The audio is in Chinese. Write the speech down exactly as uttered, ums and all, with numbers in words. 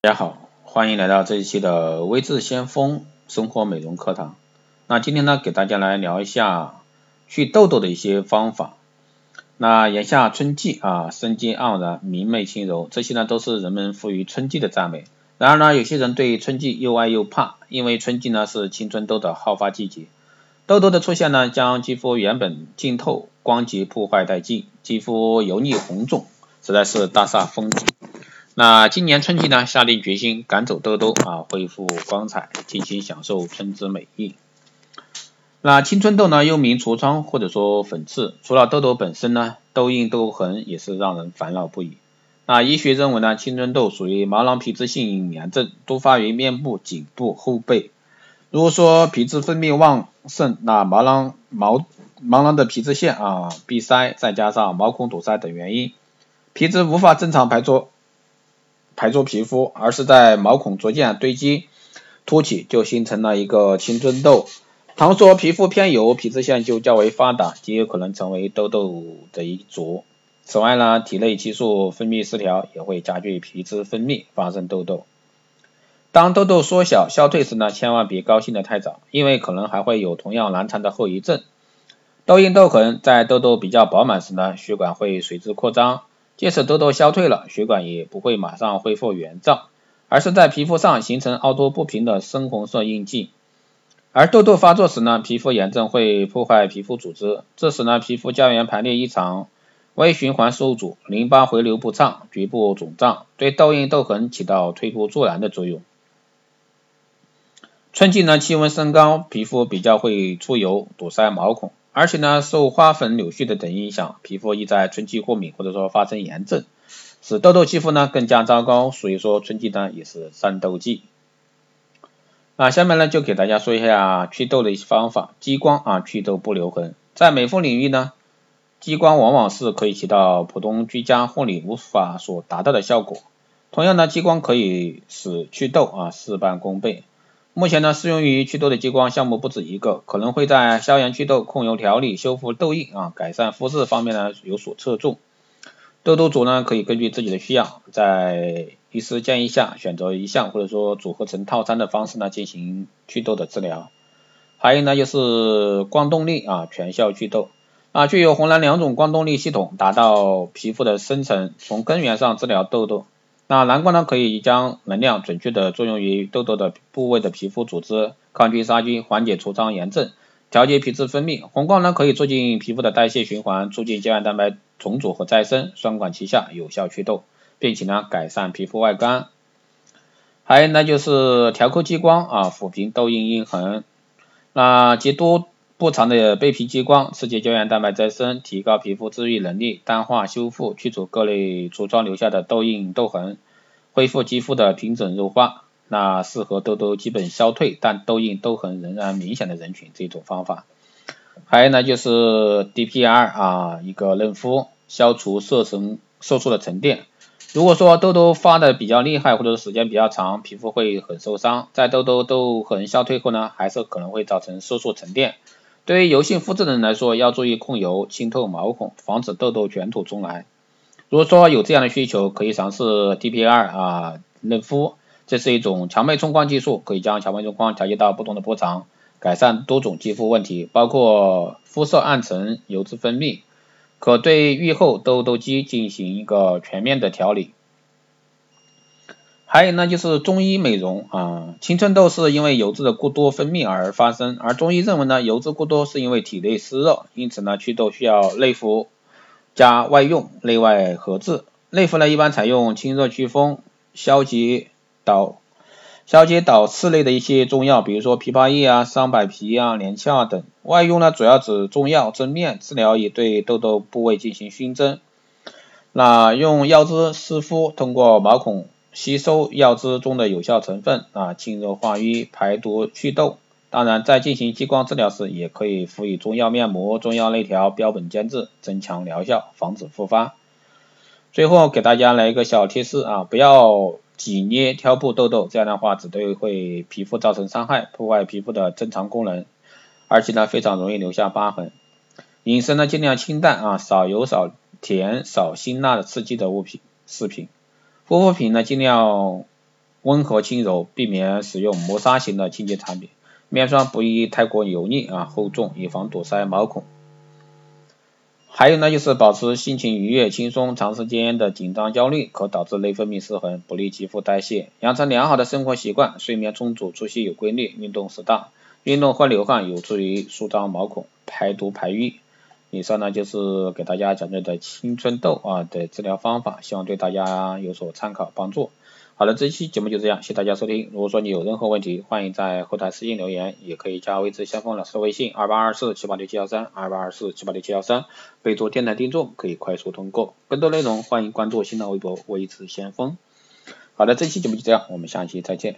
大家好，欢迎来到这一期的微智先锋生活美容课堂。那今天呢，给大家来聊一下去痘痘的一些方法。那眼下春季啊，生机盎然，明媚轻柔，这些呢都是人们赋予春季的赞美。然而呢，有些人对春季又爱又怕，因为春季呢是青春痘的好发季节。痘痘的出现呢，将肌肤原本浸透光洁破坏殆尽，肌肤油腻红肿，实在是大煞风景。那今年春季呢，下定决心赶走痘痘啊，恢复光彩，尽情享受春之美意。那青春痘呢，又名痤疮或者说粉刺，除了痘痘本身呢，痘印痘痕也是让人烦恼不已。那医学认为呢，青春痘属于毛囊皮脂性炎症，多发于面部、颈部、后背。如果说皮脂分泌旺盛，那毛囊毛毛囊的皮脂腺啊闭塞，再加上毛孔堵塞等原因，皮脂无法正常排出。排出皮肤，而是在毛孔逐渐堆积凸起，就形成了一个青春痘。倘若皮肤偏油，皮脂腺就较为发达，极有可能成为痘痘的一族。此外呢，体内激素分泌失调也会加剧皮脂分泌，发生痘痘。当痘痘缩小消退时呢，千万别高兴的太早，因为可能还会有同样难缠的后遗症。痘印痘痕，在痘痘比较饱满时呢，血管会随之扩张，即使痘痘消退了，血管也不会马上恢复原状，而是在皮肤上形成凹凸不平的深红色印记。而痘痘发作时呢，皮肤炎症会破坏皮肤组织，这时呢，皮肤胶原排列异常，微循环受阻，淋巴回流不畅，局部肿胀，对痘印痘痕起到推波助澜的作用。春季呢，气温升高，皮肤比较会出油，堵塞毛孔。而且呢，受花粉、柳絮的等影响，皮肤易在春季过敏或者说发生炎症，使痘痘肌肤呢更加糟糕。所以说春季呢也是战斗季。那下面呢就给大家说一下祛痘的一些方法。激光啊，祛痘不留痕。在美肤领域呢，激光往往是可以起到普通居家护理无法所达到的效果。同样呢，激光可以使祛痘啊事半功倍。目前呢，适用于祛痘的激光项目不止一个，可能会在消炎祛痘、控油调理、修复痘印啊、改善肤质方面呢有所侧重。痘痘族呢可以根据自己的需要，在医师建议下选择一项或者说组合成套餐的方式呢进行祛痘的治疗。还有呢就是光动力啊，全效祛痘啊，具有红蓝两种光动力系统，达到皮肤的深层，从根源上治疗痘痘。那蓝光呢，可以将能量准确的作用于痘痘的部位的皮肤组织，抗菌杀菌，缓解痤疮炎症，调节皮脂分泌。红光呢，可以促进皮肤的代谢循环，促进胶原蛋白重组和再生，双管齐下，有效祛痘，并且呢，改善皮肤外观。还有呢，就是调扣激光啊，抚平痘印印痕。那极多不长的背皮激光，刺激胶原蛋白再生，提高皮肤治愈能力，淡化修复，去除各类痤疮留下的痘印痘痕，恢复肌肤的平整柔化。那适合痘痘基本消退但痘印痘痕仍然明显的人群，这种方法。还有呢就是 D P R 啊，一个嫩肤，消除色沉色素的沉淀。如果说痘痘发的比较厉害或者时间比较长，皮肤会很受伤。在痘痘痘痕消退后呢，还是可能会造成色素沉淀。对于油性肤质的人来说，要注意控油，清透毛孔，防止痘痘卷土重来。如果说有这样的需求，可以尝试 D P R 啊嫩肤，这是一种强脉冲光技术，可以将强脉冲光调节到不同的波长，改善多种肌肤问题，包括肤色暗沉、油脂分泌，可对愈后痘痘肌进行一个全面的调理。还有呢就是中医美容啊，青春痘是因为油脂的过多分泌而发生，而中医认为呢，油脂过多是因为体内湿热，因此呢祛痘需要内服加外用，内外合治。内服呢一般采用清热祛风、消解导消解导刺类的一些中药，比如说枇杷叶啊、桑柏皮啊、连翘等。外用呢主要指中药针面治疗，以对痘痘部位进行熏蒸。那用药汁湿敷，通过毛孔吸收药汁中的有效成分啊，清热化瘀，排毒祛痘。当然在进行激光治疗时，也可以辅以中药面膜、中药内调，标本兼治，增强疗效，防止复发。最后给大家来一个小提示啊，不要挤捏挑布痘痘，这样的话只对会皮肤造成伤害，破坏皮肤的正常功能，而且呢非常容易留下疤痕。饮食呢尽量清淡啊，少油少甜少辛辣的刺激的物品食品。护肤品呢尽量温和轻柔，避免使用磨砂型的清洁产品。面霜不宜太过油腻啊厚重，以防堵塞毛孔。还有呢，就是保持心情愉悦轻松，长时间的紧张焦虑可导致内分泌失衡，不利肌肤代谢。养成良好的生活习惯，睡眠充足，作息有规律，运动适当，运动或流汗有助于舒张毛孔，排毒排瘀。以上呢就是给大家讲解的青春痘啊的治疗方法，希望对大家有所参考帮助。好了，这期节目就这样，谢谢大家收听。如果说你有任何问题，欢迎在后台私信留言，也可以加微之先锋老师的微信二八二四七八六七一三 二八二四七八六七一三，备注电台听众，可以快速通过。更多内容欢迎关注新浪微博微之先锋。好的，这期节目就这样，我们下期再见。